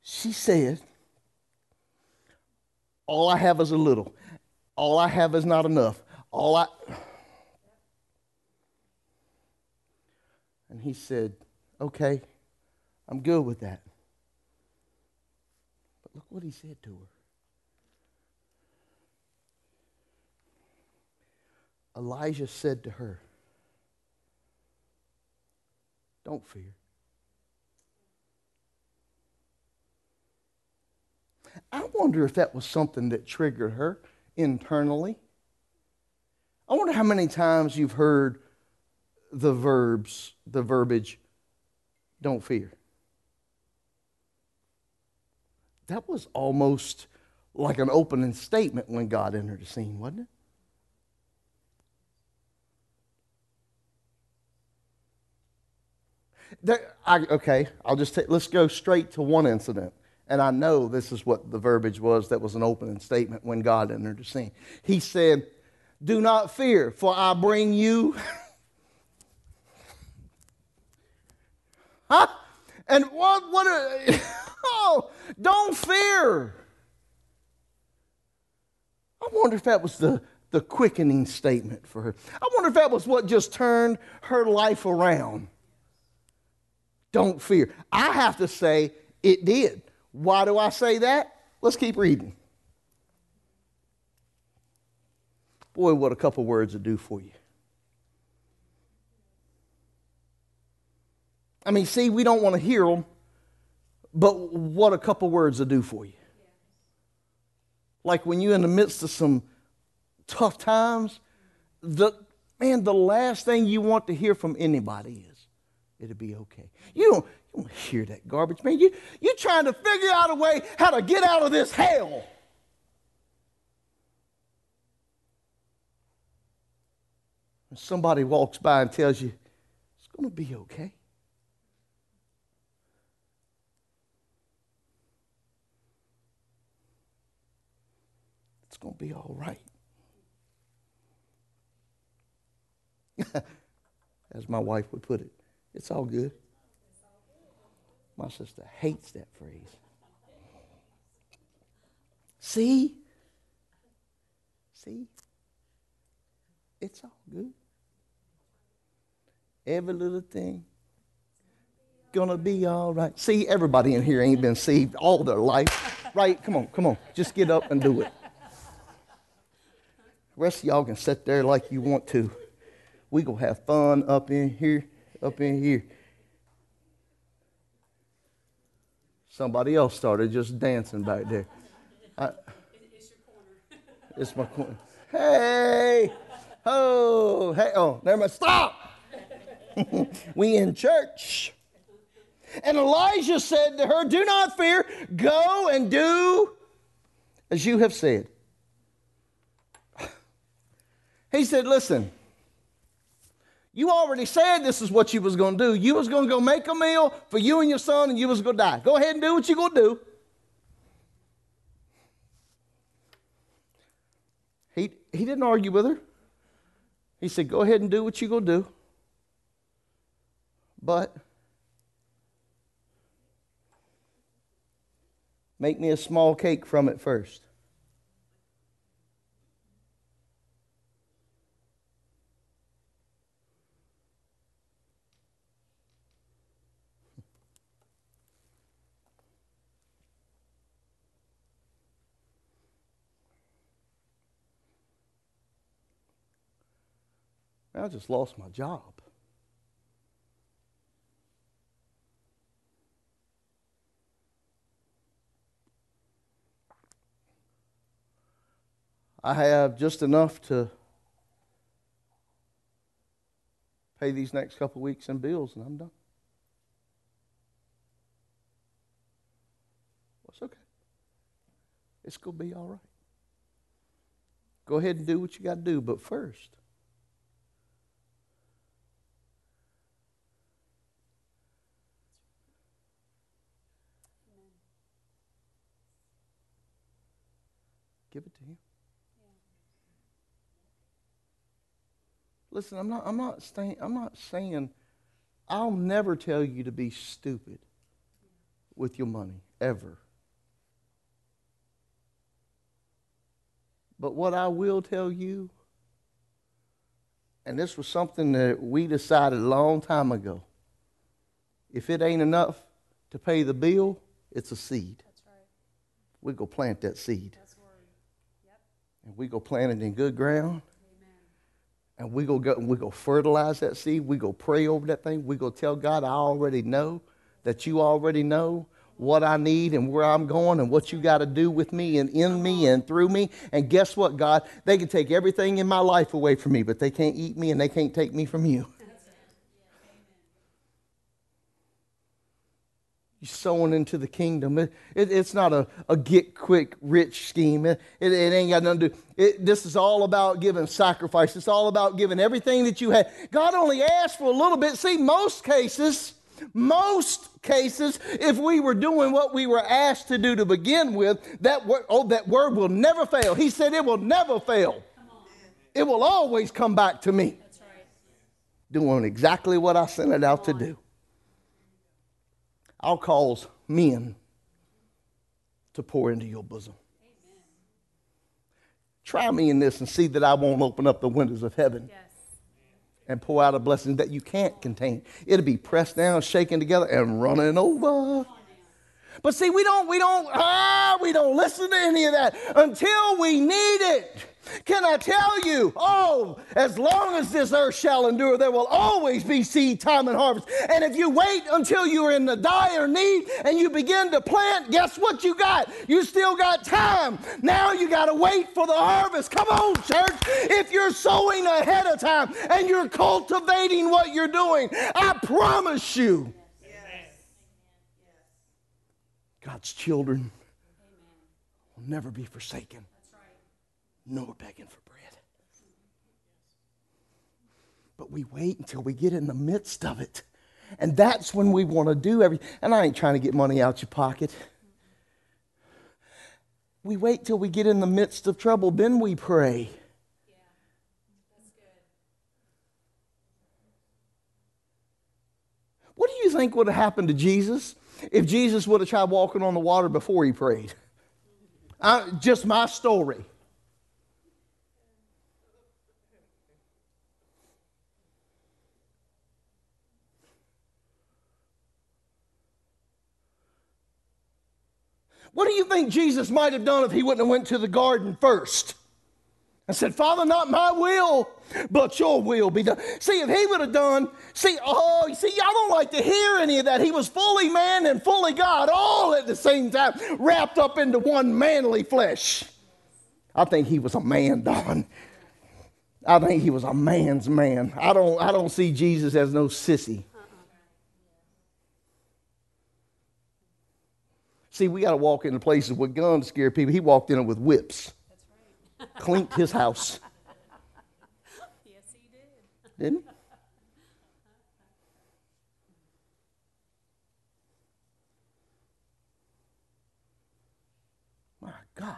She said, all I have is a little. All I have is not enough. And he said, okay, I'm good with that. But look what he said to her. Elijah said to her, don't fear. I wonder if that was something that triggered her internally. I wonder how many times you've heard the verbiage, don't fear. That was almost like an opening statement when God entered the scene, wasn't it? Let's go straight to one incident. And I know this is what the verbiage was that was an opening statement when God entered the scene. He said, do not fear, for I bring you... Huh? And what are... Oh, don't fear. I wonder if that was the quickening statement for her. I wonder if that was what just turned her life around. Don't fear. I have to say it did. Why do I say that? Let's keep reading. Boy, what a couple words would do for you. I mean, see, we don't want to hear them, but what a couple words would do for you. Like when you're in the midst of some tough times, the last thing you want to hear from anybody is, it'll be okay. You don't hear that garbage, man. You're trying to figure out a way how to get out of this hell. And somebody walks by and tells you, it's going to be okay. It's going to be all right. As my wife would put it. It's all good. My sister hates that phrase. See? It's all good. Every little thing gonna be all right. See, everybody in here ain't been saved all their life, right? Come on. Just get up and do it. The rest of y'all can sit there like you want to. We gonna have fun up in here. Somebody else started just dancing back there. It's your corner. It's my corner. Hey! Oh! Hey! Oh! Never mind. Stop! We in church. And Elijah said to her, do not fear. Go and do as you have said. He said, listen. You already said this is what you was going to do. You was going to go make a meal for you and your son, and you was going to die. Go ahead and do what you're going to do. He didn't argue with her. He said, go ahead and do what you're going to do. But make me a small cake from it first. I just lost my job. I have just enough to pay these next couple weeks in bills, and I'm done. Well, it's okay. It's going to be all right. Go ahead and do what you got to do, but first, listen, I'm not saying I'll never tell you to be stupid with your money, ever. But what I will tell you, and this was something that we decided a long time ago, if it ain't enough to pay the bill, it's a seed. That's right. We go plant that seed. That's right. Yep. And we go plant it in good ground. Amen. And we go go and we go fertilize that seed. We go pray over that thing. We go tell God, I already know that you already know what I need and where I'm going and what you got to do with me and in me and through me. And guess what, God? They can take everything in my life away from me, but they can't eat me and they can't take me from you. You're sowing into the kingdom. It's not a get-quick-rich scheme. It ain't got nothing to do. This is all about giving sacrifice. It's all about giving everything that you had. God only asked for a little bit. See, most cases, if we were doing what we were asked to do to begin with, that word will never fail. He said it will never fail. It will always come back to me. That's right. Doing exactly what I sent it out to do. I'll cause men to pour into your bosom. Amen. Try me in this and see that I won't open up the windows of heaven. Yes. And pour out a blessing that you can't contain. It'll be pressed down, shaken together, and running over. But see, we don't listen to any of that until we need it. Can I tell you, as long as this earth shall endure, there will always be seed, time, and harvest. And if you wait until you're in the dire need and you begin to plant, guess what you got? You still got time. Now you got to wait for the harvest. Come on, church. If you're sowing ahead of time and you're cultivating what you're doing, I promise you, God's children will never be forsaken. Nor begging for bread. But we wait until we get in the midst of it. And that's when we want to do everything. And I ain't trying to get money out your pocket. We wait till we get in the midst of trouble, then we pray. Yeah, that's good. What do you think would have happened to Jesus if Jesus would have tried walking on the water before he prayed? Just my story. What do you think Jesus might have done if he wouldn't have went to the garden first and said, Father, not my will, but your will be done? See, if he would have done, I don't like to hear any of that. He was fully man and fully God all at the same time, wrapped up into one manly flesh. I think he was a man, Don. I think he was a man's man. I don't see Jesus as no sissy. See, we got to walk into places with guns to scare people. He walked in it with whips. That's right. Clinked his house. Yes, he did. Didn't he? My God.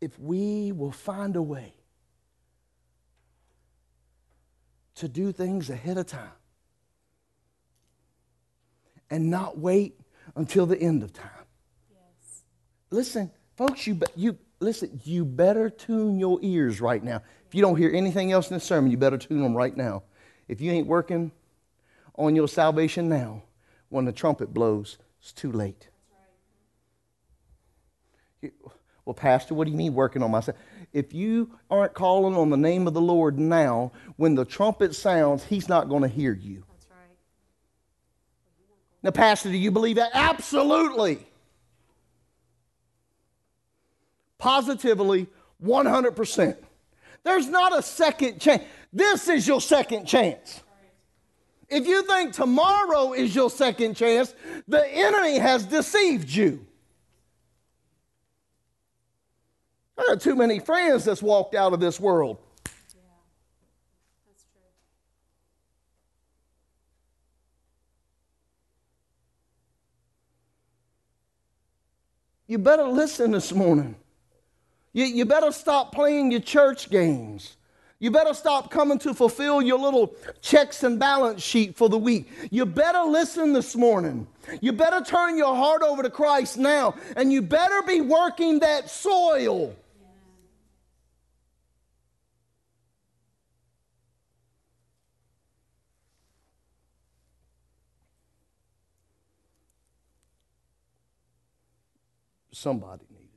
If we will find a way to do things ahead of time, and not wait until the end of time. Yes. Listen, folks, you better tune your ears right now. If you don't hear anything else in this sermon, you better tune them right now. If you ain't working on your salvation now, when the trumpet blows, it's too late. That's right. Well, Pastor, what do you mean working on myself? If you aren't calling on the name of the Lord now, when the trumpet sounds, he's not going to hear you. Now, Pastor, do you believe that? Absolutely. Positively, 100%. There's not a second chance. This is your second chance. If you think tomorrow is your second chance, the enemy has deceived you. I got too many friends that's walked out of this world. You better listen this morning. You better stop playing your church games. You better stop coming to fulfill your little checks and balance sheet for the week. You better listen this morning. You better turn your heart over to Christ now. And you better be working that soil. Somebody needed it.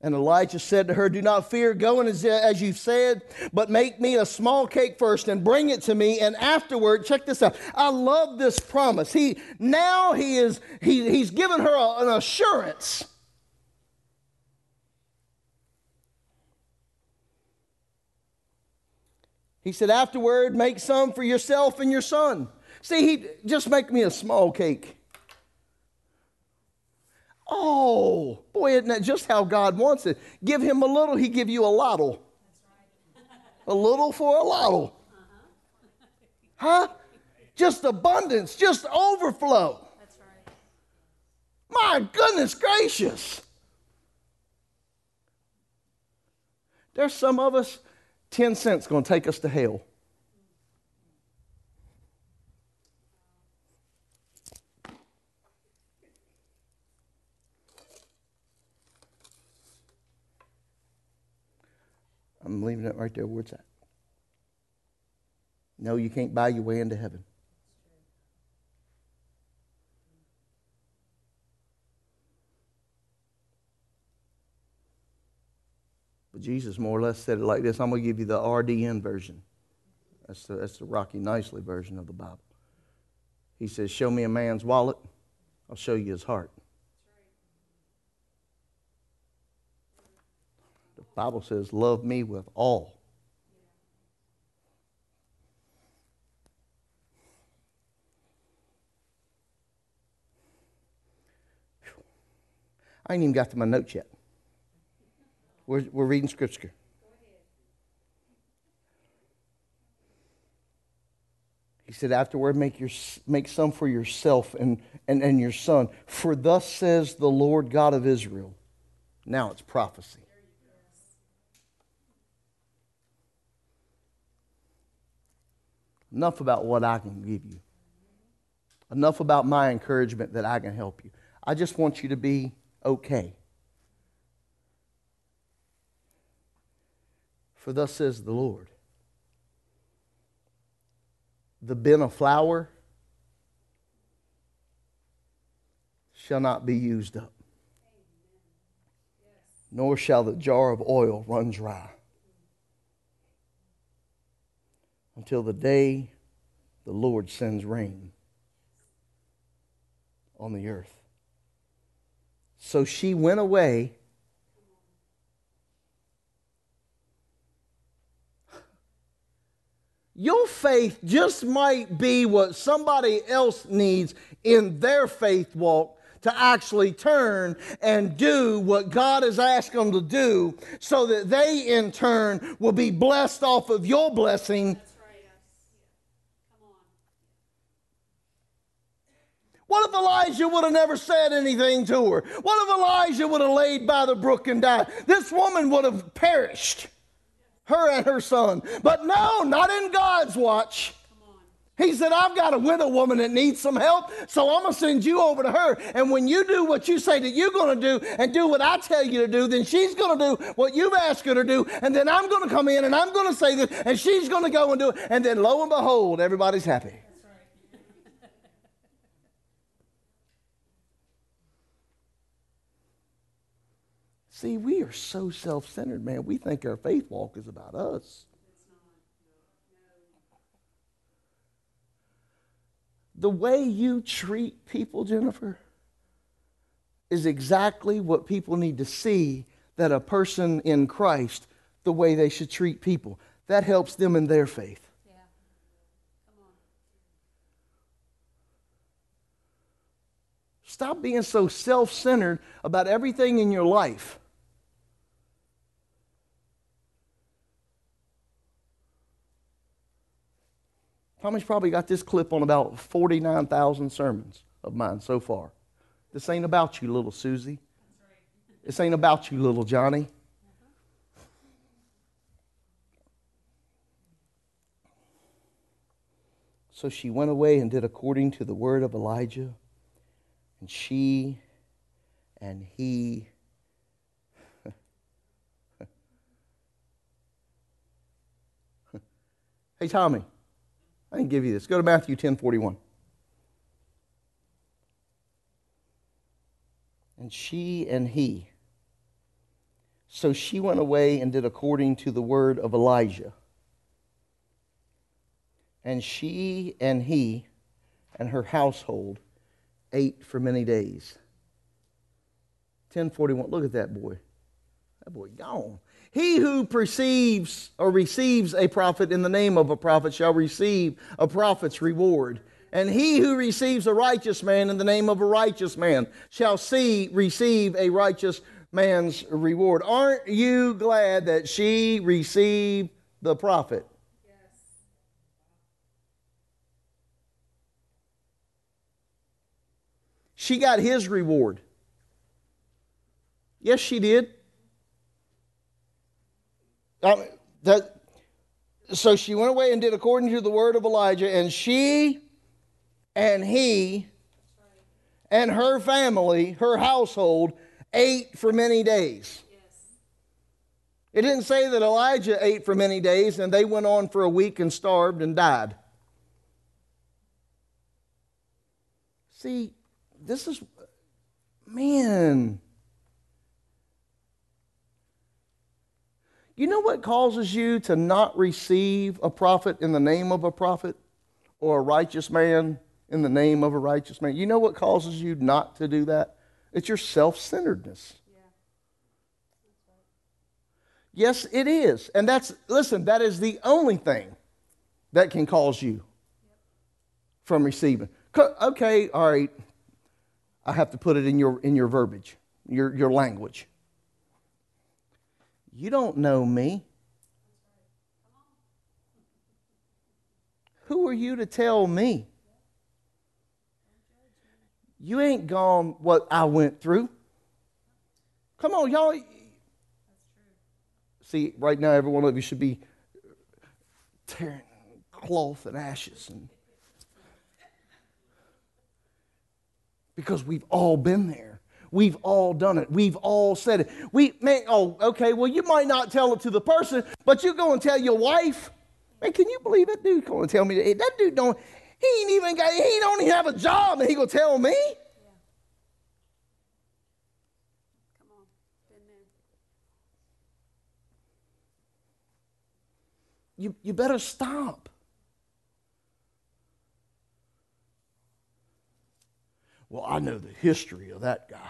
And Elijah said to her, "Do not fear, go and as you've said, but make me a small cake first and bring it to me, and afterward," check this out. I love this promise. He's given her an assurance. He said, "Afterward, make some for yourself and your son." See, just make me a small cake. Oh, boy, isn't that just how God wants it? Give him a little, he give you a lottle. That's right. A little for a lottle. Huh? Just abundance, just overflow. That's right. My goodness gracious. There's some of us, 10 cents going to take us to hell. I'm leaving it right there where it's at. No, you can't buy your way into heaven. But Jesus more or less said it like this. I'm going to give you the RDN version. That's the Rocky Nicely version of the Bible. He says, "Show me a man's wallet, I'll show you his heart." Bible says, "Love me with all." Whew. I ain't even got to my notes yet. We're reading scripture. He said, "Afterward, make some for yourself and your son. For thus says the Lord God of Israel." Now it's prophecy. Enough about what I can give you. Enough about my encouragement that I can help you. I just want you to be okay. For thus says the Lord. The bin of flour shall not be used up, nor shall the jar of oil run dry, until the day the Lord sends rain on the earth. So she went away. Your faith just might be what somebody else needs in their faith walk to actually turn and do what God has asked them to do, so that they in turn will be blessed off of your blessing. What if Elijah would have never said anything to her? What if Elijah would have laid by the brook and died? This woman would have perished, her and her son. But no, not in God's watch. He said, "I've got a widow woman that needs some help, so I'm going to send you over to her. And when you do what you say that you're going to do and do what I tell you to do, then she's going to do what you've asked her to do. And then I'm going to come in and I'm going to say this, and she's going to go and do it." And then lo and behold, everybody's happy. See, we are so self-centered, man. We think our faith walk is about us. The way you treat people, Jennifer, is exactly what people need to see, that a person in Christ, the way they should treat people. That helps them in their faith. Yeah. Come on. Stop being so self-centered about everything in your life. Tommy's probably got this clip on about 49,000 sermons of mine so far. This ain't about you, little Susie. This ain't about you, little Johnny. So she went away and did according to the word of Elijah. And she and he Hey, Tommy, I didn't give you this. Go to Matthew 10:41. And she and he. So she went away and did according to the word of Elijah. And she and he and her household ate for many days. 10:41. Look at that boy. That boy gone. He who perceives or receives a prophet in the name of a prophet shall receive a prophet's reward. And he who receives a righteous man in the name of a righteous man shall receive a righteous man's reward. Aren't you glad that she received the prophet? Yes. She got his reward. Yes, she did. So she went away and did according to the word of Elijah, and she and he and her family, her household, ate for many days. Yes. It didn't say that Elijah ate for many days and they went on for a week and starved and died. See, this is, man. You know what causes you to not receive a prophet in the name of a prophet or a righteous man in the name of a righteous man? You know what causes you not to do that? It's your self-centeredness. Yeah. Right. Yes, it is. And that's, listen, that is the only thing that can cause you from receiving. Okay, all right. I have to put it in your verbiage, your language. You don't know me. Who are you to tell me? You ain't gone what I went through. Come on, y'all. That's true. See, right now, every one of you should be tearing cloth and ashes. Because we've all been there. We've all done it. We've all said it. Well, you might not tell it to the person, but you go and tell your wife. Man, can you believe that dude going to tell me that? That dude don't, he don't even have a job, and he going to tell me? Yeah. Come on, been there. You better stop. Well, I know the history of that guy.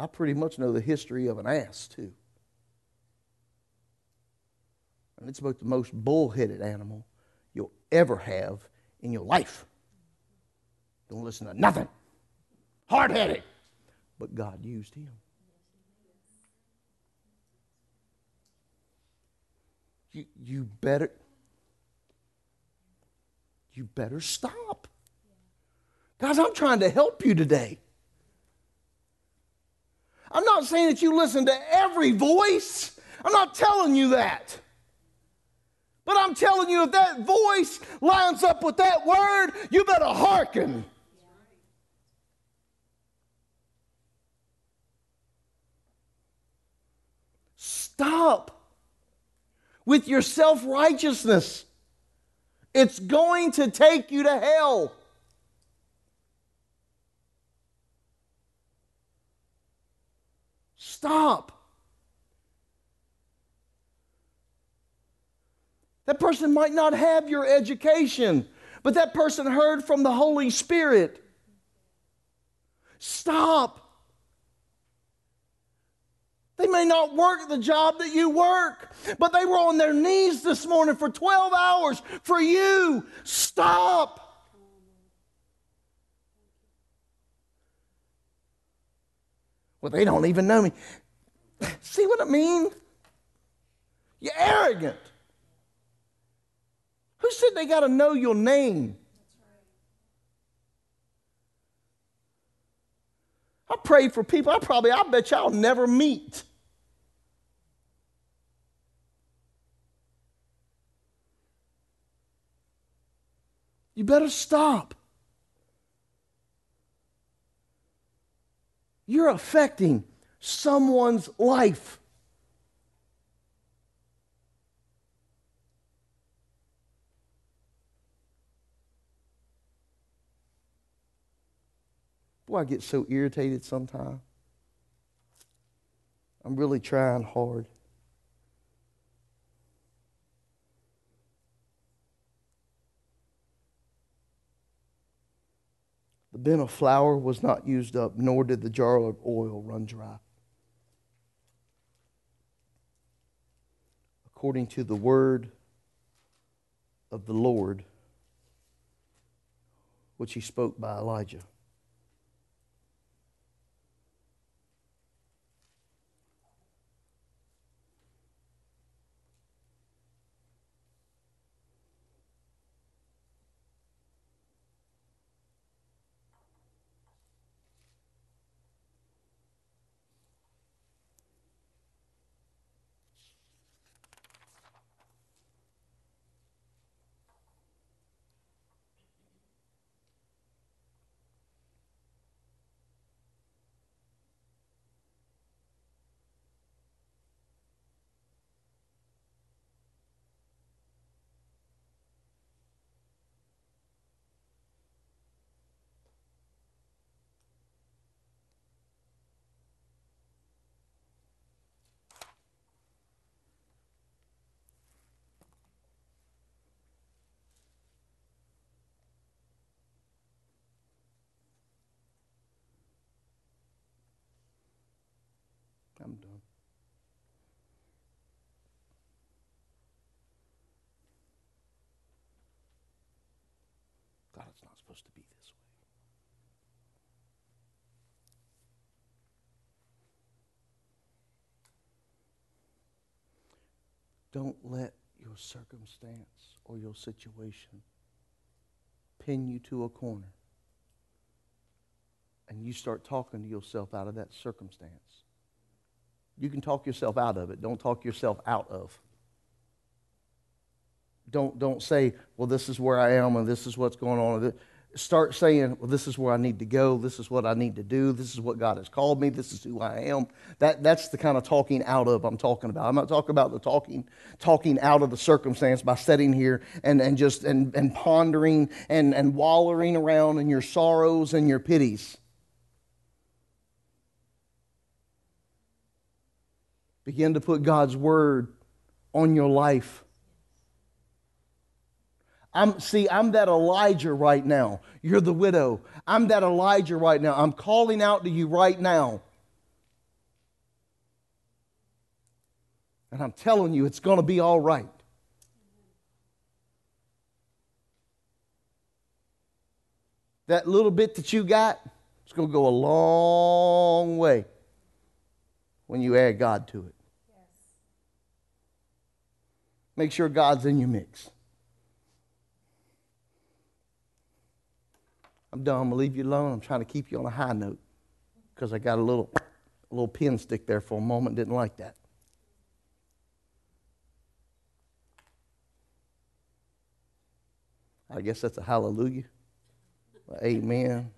I pretty much know the history of an ass, too. And it's about the most bullheaded animal you'll ever have in your life. Don't listen to nothing. Hard-headed. But God used him. You better stop. Guys, I'm trying to help you today. I'm not saying that you listen to every voice. I'm not telling you that. But I'm telling you, if that voice lines up with that word, you better hearken. Stop with your self-righteousness. It's going to take you to hell. Stop. That person might not have your education, but that person heard from the Holy Spirit. Stop. They may not work the job that you work, but they were on their knees this morning for 12 hours for you. Stop. Well, they don't even know me. See what I mean? You're arrogant. Who said they got to know your name? I prayed for people I bet y'all never meet. You better stop. You're affecting someone's life. Boy, I get so irritated sometimes. I'm really trying hard. The bin of flour was not used up, nor did the jar of oil run dry. According to the word of the Lord, which he spoke by Elijah. I'm done. God, it's not supposed to be this way. Don't let your circumstance or your situation pin you to a corner and you start talking to yourself out of that circumstance. You can talk yourself out of it. Don't talk yourself out of. Don't say, well, this is where I am and this is what's going on. Start saying, well, this is where I need to go. This is what I need to do. This is what God has called me. This is who I am. That's the kind of talking out of I'm talking about. I'm not talking about the talking out of the circumstance by sitting here and just pondering and wallowing around in your sorrows and your pities. Begin to put God's word on your life. I'm that Elijah right now. You're the widow. I'm that Elijah right now. I'm calling out to you right now. And I'm telling you, it's going to be all right. That little bit that you got, it's going to go a long way when you add God to it. Make sure God's in your mix. I'm done. I'm going to leave you alone. I'm trying to keep you on a high note because I got a little pin stick there for a moment. Didn't like that. I guess that's a hallelujah. Amen.